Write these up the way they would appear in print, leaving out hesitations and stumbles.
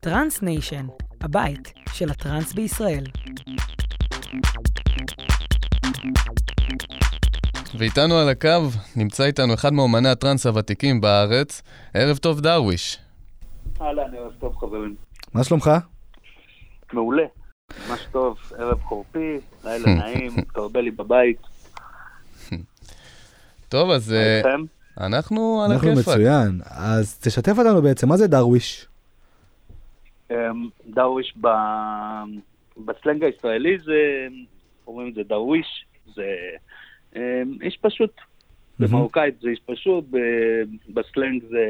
טרנס ניישן, הבית של הטרנס בישראל. ואיתנו על הקו נמצא איתנו אחד מאומני הטרנס הוותיקים בארץ, ערב טוב דרוויש. אהלן, ערב טוב חברים. מה שלומך? מעולה, ממש טוב, ערב חורפי, לילה נעים, תרבה לי בבית. טוב, אז אנחנו על הכיפה. אנחנו מצוין, אז תשתף אותנו בעצם, מה זה דרוויש? דרוויש בסלנג הישראלי זה, אומרים זה דרוויש, זה איש פשוט, במרוקאית זה איש פשוט, בסלנג זה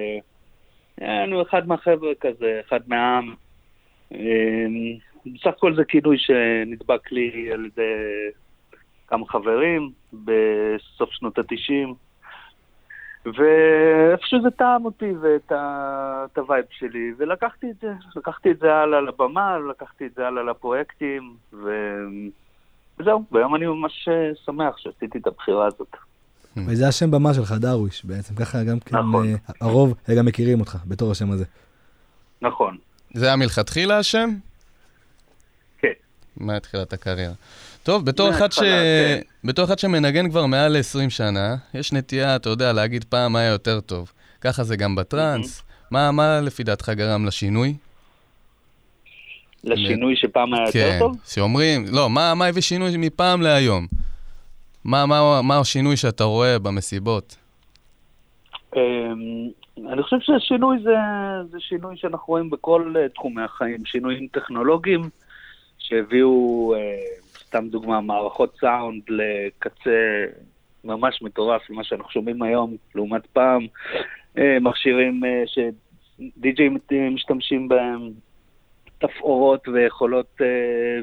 אחד מהחבר'ה כזה, אחד מהעם. בסך הכל זה כינוי שנדבק לי על ידי כמה חברים בסוף שנות ה-90, ואיפשהו זה טעם אותי ואת הווייב שלי, ולקחתי את זה, לקחתי את זה הלאה לבמה, לקחתי את זה הלאה לפרויקטים, וזהו, והיום אני ממש שמח שעשיתי את הבחירה הזאת. וזה השם במה שלך, דרוויש, בעצם ככה גם כן, הרוב גם מכירים אותך בתור השם הזה. נכון. זה היה מלכתחילה השם? כן. מה התחילת הקריירה? טוב, בתור אחד שמנגן כבר מעל 20 שנה, יש נטייה, אתה יודע, להגיד פעם מה היה יותר טוב. ככה זה גם בטרנס. מה לפי דעתך גרם לשינוי? לשינוי שפעם היה יותר טוב? כן, שאומרים, לא, מה הביא שינוי מפעם להיום? מה השינוי שאתה רואה במסיבות? אני חושב שהשינוי זה שינוי שאנחנו רואים בכל תחומי החיים, שינויים טכנולוגיים שהביאו, סתם דוגמה, מערכות סאונד לקצה ממש מטורף, מה שאנחנו שומעים היום לעומת פעם, מכשירים שדיג'אים משתמשים בהם, תפאורות ויכולות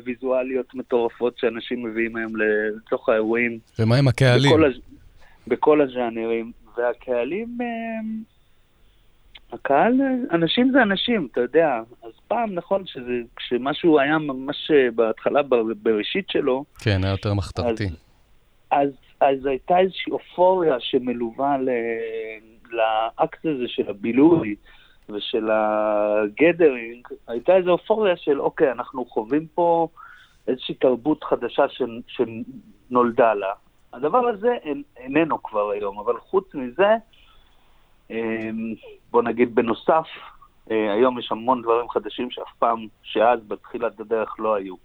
ויזואליות מטורפות שאנשים מביאים היום לתוך האירועים. ומה עם הקהלים? בכל הז'אנרים. והקהלים, הקהל, אנשים זה אנשים, אתה יודע. אז פעם, נכון, כשמשהו היה ממש בהתחלה, בראשית שלו, כן, היה יותר מחתרתי. אז הייתה איזושהי אופוריה שמלווה לאקט הזה של הבילוי ושל הגדרינג, הייתה איזו אופוריה של, אוקיי, אנחנו חווים פה איזושהי תרבות חדשה שנולדה לה. הדבר הזה איננו כבר היום, אבל חוץ מזה, בוא נגיד בנוסף, היום יש המון דברים חדשים שאף פעם שאז בתחילת הדרך לא היו.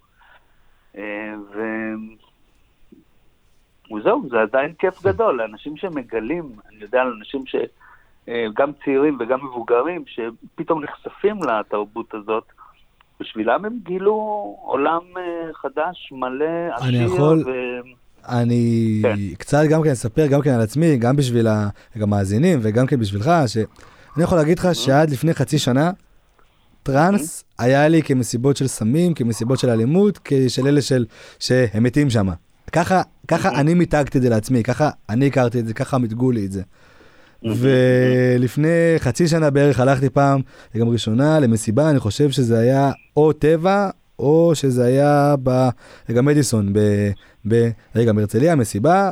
וזהו, זה עדיין כיף גדול. אנשים שמגלים, אני יודע, אנשים שגם צעירים וגם מבוגרים, שפתאום נחשפים לתרבות הזאת, בשבילם הם גילו עולם חדש, מלא, עשיר ו... אני קצת גם כן אספר גם כן על עצמי, גם בשביל המאזינים וגם כן בשבילך, שאני יכול להגיד לך שעד לפני חצי שנה, טרנס היה לי כמסיבות של סמים, כמסיבות של אלימות, של אלה שהם מתים שם. ככה אני מתאגתי את זה לעצמי, ככה אני הכרתי את זה, ככה מתגו לי את זה. ולפני חצי שנה בערך הלכתי פעם, גם ראשונה, למסיבה, אני חושב שזה היה או טבע, או שזה היה גם מדיסון, רגע, מרצליה, מסיבה,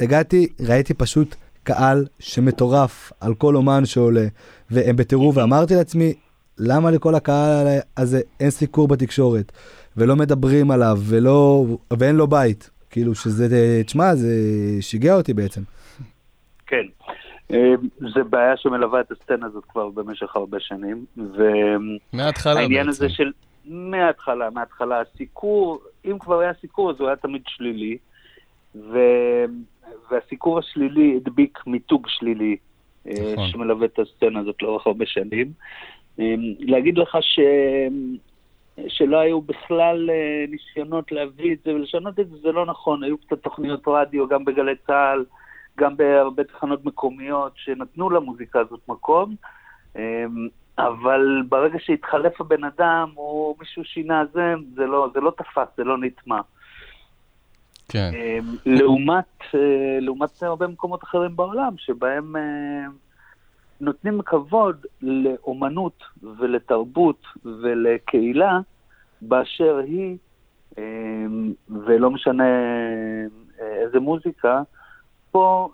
הגעתי, ראיתי פשוט קהל שמטורף על כל אומן שעולה, והם בטירוף, ואמרתי לעצמי, למה לכל הקהל הזה אין סיקור בתקשורת, ולא מדברים עליו, ואין לו בית, כאילו שזה, תשמע, זה שיגע אותי בעצם. כן, זה בעיה שמלווה את הסצנה הזאת כבר במשך הרבה שנים, והעניין הזה של... מההתחלה, הסיקור, אם כבר היה סיקור, אז הוא היה תמיד שלילי, והסיקור השלילי הדביק מיתוג שלילי, שמלווה את הסצנה הזאת לאורך הרבה שנים. להגיד לך שלא היו בכלל ניסיונות להביא את זה ולשנות את זה, זה לא נכון. היו קצת תוכניות רדיו, גם בגלי צהל, גם בהרבה תחנות מקומיות, שנתנו למוזיקה הזאת מקום, אבל ברגע שהתחלף הבן אדם, או מישהו שינה זה, זה לא תפס, זה לא נטמע. כן. לעומת הרבה מקומות אחרים בעולם, שבהם נותנים כבוד לאומנות ולתרבות ולקהילה, באשר היא, ולא משנה איזה מוזיקה, פה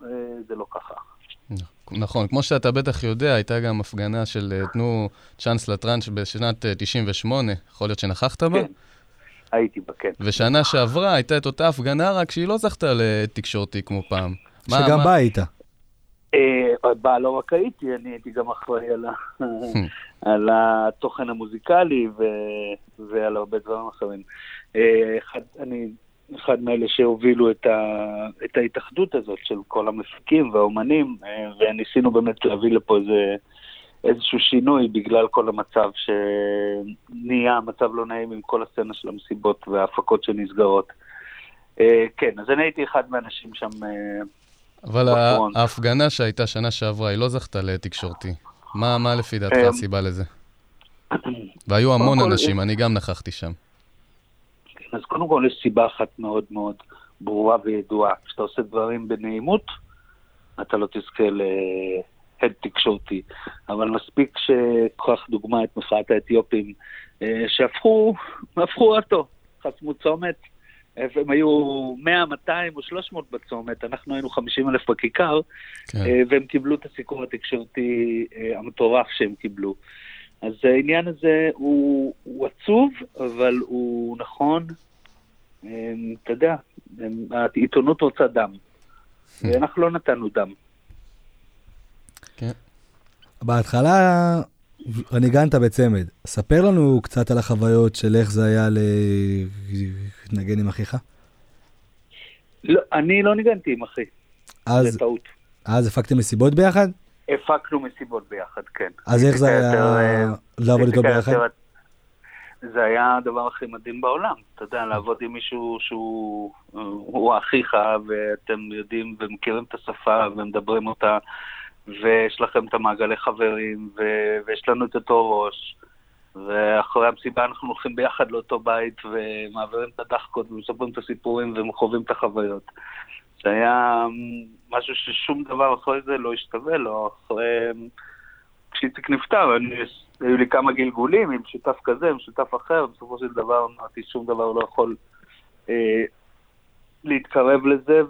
זה לא ככה. נכון, כמו שאתה בטח יודע, הייתה גם הפגנה של תנו צ'אנס לטרנש בשנת 98, יכול להיות שנכחת בה? כן, הייתי בה, כן. ושנה שעברה הייתה את אותה הפגנה, רק שהיא לא זכתה לתקשורתי כמו פעם. שגם בה היית. בה לא רק הייתי, אני הייתי גם אחראי על התוכן המוזיקלי ועל הרבה דברים אחרים. אחד מאלה שהובילו את ההתאחדות הזאת של כל המפיקים והאומנים, וניסינו באמת להביא לפה איזשהו שינוי בגלל כל המצב שנהיה, המצב לא נעים עם כל הסצנה של המסיבות וההפקות שנסגרות. כן, אז אני הייתי אחד מהאנשים שם. אבל ההפגנה שהייתה שנה שעברה, היא לא זכתה לתקשורתי. מה לפי דעתך הסיבה לזה? והיו המון אנשים, אני גם נכחתי שם. אז קודם כל יש סיבה אחת מאוד מאוד ברורה וידועה. כשאתה עושה דברים בנעימות, אתה לא תזכה להד תקשורתי. אבל מספיק שכוח דוגמה את מחאת האתיופים, שהפכו אותו, חסמו צומת. הם היו 100, 200 או 300 בצומת, אנחנו היינו 50,000 בכיכר, והם קיבלו את הסיקור התקשורתי המטורף שהם קיבלו. אז העניין הזה הוא עצוב, אבל הוא נכון, אתה יודע, העיתונות רוצה דם, ואנחנו לא נתנו דם. בהתחלה ניגנת בצמד, ספר לנו קצת על החוויות של איך זה היה לנגן עם אחיך? אני לא ניגנתי עם אחי, זה טעות. אז הפקתם מסיבות ביחד? הפקנו מסיבות ביחד, כן. אז איך זה היה לעבוד איתו ביחד? זה היה הדבר הכי מדהים בעולם. אתה יודע, לעבוד עם מישהו שהוא אחיך, ואתם יודעים ומכירים את השפה ומדברים אותה, ויש לכם את המעגלי חברים, ויש לנו את אותו ראש, ואחרי המסיבה אנחנו הולכים ביחד לאותו בית, ומעבירים את הדחקות, ומספרים את הסיפורים, ומחווים את החוויות. זה היה משהו ששום דבר אחרי זה לא השתווה לו. כשאיציק נפטר, היו לי כמה גלגולים עם שותף כזה, עם שותף אחר, בסופו של דבר אמרתי שום דבר לא יכול להתקרב לזה,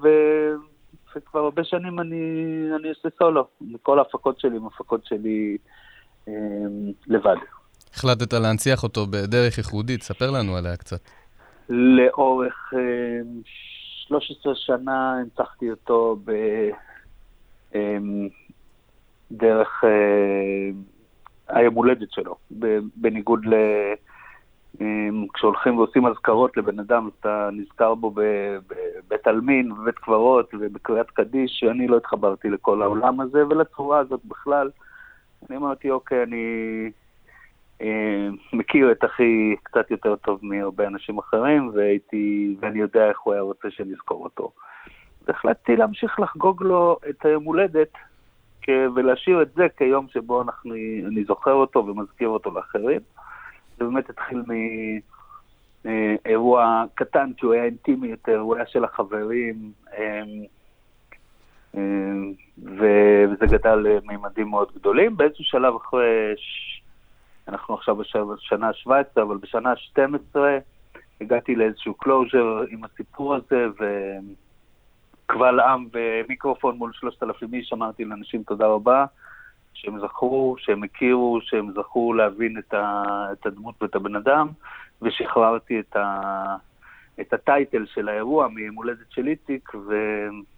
וכבר הרבה שנים אני עושה סולו. כל ההפקות שלי הן הפקות שלי לבד. החלטת להנציח אותו בדרך ייחודית, ספר לנו עליה קצת. לאורך 13 שנה המצחתי אותו בדרך היום הולדת שלו, בניגוד כשהולכים ועושים אזכרות לבן אדם, אתה נזכר בו בבית אלמין, בבית קברות ובקריאת קדיש, שאני לא התחברתי לכל העולם הזה ולצורה הזאת בכלל. אני אמרתי, אוקיי, אני מכיר את אחי קצת יותר טוב מהרבה אנשים אחרים, ואני יודע איך הוא היה רוצה שנזכור אותו. החלטתי להמשיך לחגוג לו את היום הולדת, ולהשאיר את זה כיום שבו אני זוכר אותו ומזכיר אותו לאחרים. זה באמת התחיל מאירוע קטן, כי הוא היה אינטימי יותר, הוא היה של החברים, וזה גדל מימדים מאוד גדולים. באיזשהו שלב אחרי אנחנו עכשיו בשנה ה-17, אבל בשנה ה-12 הגעתי לאיזשהו קלוז'ר עם הסיפור הזה, וקבל עם ומיקרופון מול 3,000 איש, אמרתי לאנשים תודה רבה, שהם זכרו, שהם הכירו, שהם זכרו להבין את הדמות ואת הבן אדם, ושחררתי את הטייטל של האירוע ממולדת של איציק,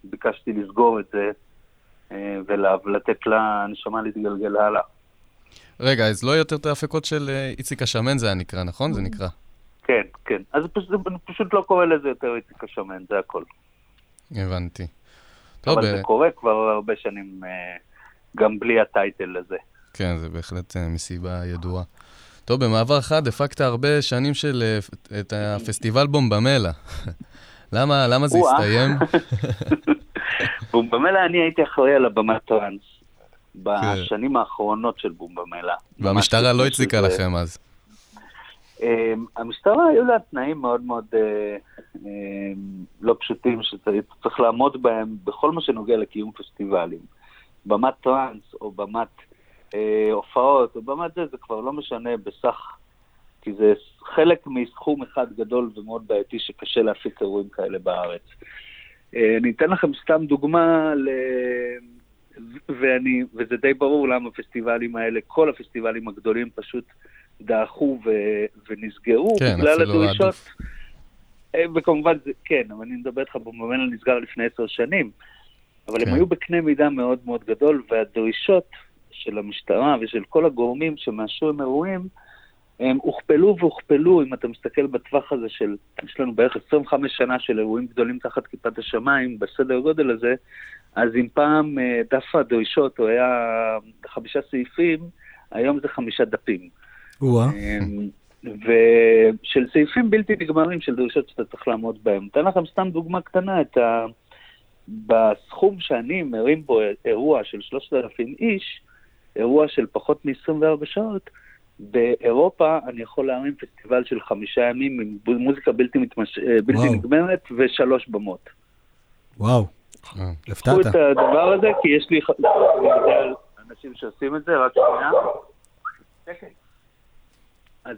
וביקשתי לסגור את זה, ולתת לה נשמה להתגלגל הלאה. רגע, אז לא יותר את ההפקות של איציק השמן, זה נקרא, נכון? זה נקרא. כן, כן. אז פשוט לא קורא לזה יותר איציק השמן, זה הכל. הבנתי. אבל זה קורה כבר הרבה שנים, גם בלי הטייטל הזה. כן, זה בהחלט מסיבה ידועה. טוב, במעבר חד, הפקת הרבה שנים של את הפסטיבל בום במילה. למה זה הסתיים? בום במילה, אני הייתי אחראי על הבמה טרנס. בשנים האחרונות של בום במילה. והמשטרה לא הציקה לכם אז? המשטרה היו לה תנאים מאוד מאוד לא פשוטים, שצריך לעמוד בהם בכל מה שנוגע לקיום פסטיבלים. במת טרנס או במת הופעות או במת זה כבר לא משנה בסך, כי זה חלק מסכום אחד גדול ומאוד בעייתי שקשה להפיק אירועים כאלה בארץ. אני אתן לכם סתם דוגמה וזה די ברור למה הפסטיבלים האלה, כל הפסטיבלים הגדולים פשוט דאחו ונסגרו בגלל הדרישות. וכמובן, כן, אבל אני מדבר איתך, בום במילה נסגר לפני 10 שנים, אבל הם היו בקנה מידה מאוד מאוד גדול, והדרישות של המשטרה ושל כל הגורמים שמאשרו עם אירועים, הם הוכפלו והוכפלו. אם אתה מסתכל בטווח הזה של, יש לנו בערך 25 שנה של אירועים גדולים תחת כיפת השמיים, בסדר גודל הזה, אז אם פעם דף הדרישות הוא היה 5 סעיפים, היום זה 5 דפים. ושל סעיפים בלתי נגמרים של דרישות שאתה צריך לעמוד בהם. אתן לכם סתם דוגמה קטנה, בסכום שאני מרים בו אירוע של 3,000 איש, אירוע של פחות מ-24 שעות, באירופה אני יכול להרים פסטיבל של 5 ימים עם מוזיקה בלתי נגמרת ו3 במות. וואו, לפתעת. קחו את הדבר הזה, כי יש לי אנשים שעושים את זה, רק שנייה. אז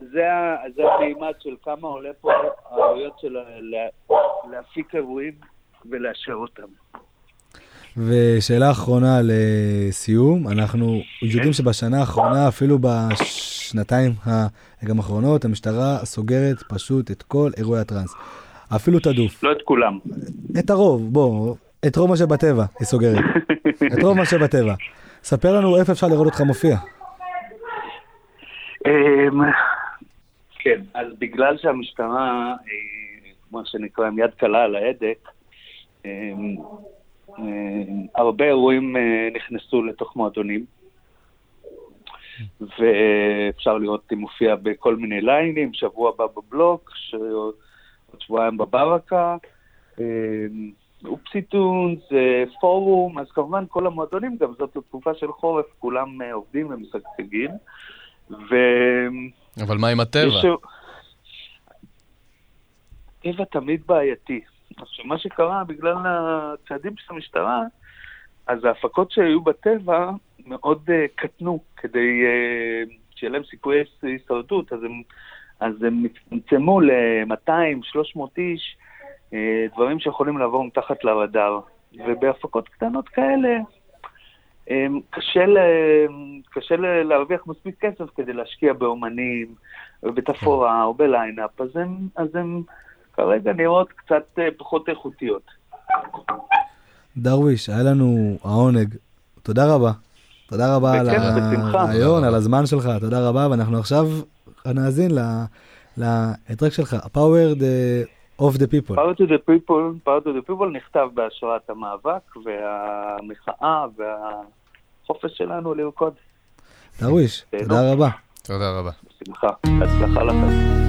זה הפעימת של כמה עולה פה העלויות של להפיק אירועים ולאשר אותם. ושאלה אחרונה לסיום, אנחנו יודעים שבשנה האחרונה, אפילו בשנתיים גם האחרונות, המשטרה סוגרת פשוט את כל אירועי הטרנס. אפילו תדוף. לא את כולם. את הרוב, בוא, את רוב מה שבטבע היא סוגרת. את רוב מה שבטבע. ספר לנו איפה אפשר לראות אותך מופיע. כן, אז בגלל שהמשטרה, כמו שנקרא, עם יד קלה על ההדק, הרבה אירועים נכנסו לתוך מועדונים, ואפשר לראות אותי מופיע בכל מיני ליינים, שבוע הבא בבלוק, עוד שבועיים בברקה, אופסיטונס, פורום, אז כמובן כל המועדונים, גם זאת תקופה של חורף, כולם עובדים ומשגשגים. אבל מה עם הטבע? הטבע תמיד בעייתי. עכשיו, מה שקרה בגלל הצעדים של המשטרה, אז ההפקות שהיו בטבע מאוד קטנו כדי שיהיה להם סיכויי הישרדות, אז הם מצמצמו ל-200-300 איש, דברים שיכולים לעבור מתחת לרדאר. ובהפקות קטנות כאלה, קשה להרוויח מספיק כסף כדי להשקיע באומנים, בתפאורה או בליינאפ, אז הם כרגע נראות קצת פחות איכותיות. דרוויש, היה לנו העונג. תודה רבה. תודה רבה על הרעיון, על הזמן שלך. תודה רבה, ואנחנו עכשיו נאזין לטרק שלך. Power of the people. Power to the people. Power to the people נכתב בהשראת המאבק והמחאה והחופש שלנו לרקוד. דרוויש, תודה רבה. תודה רבה. בשמחה. הצלחה לכם.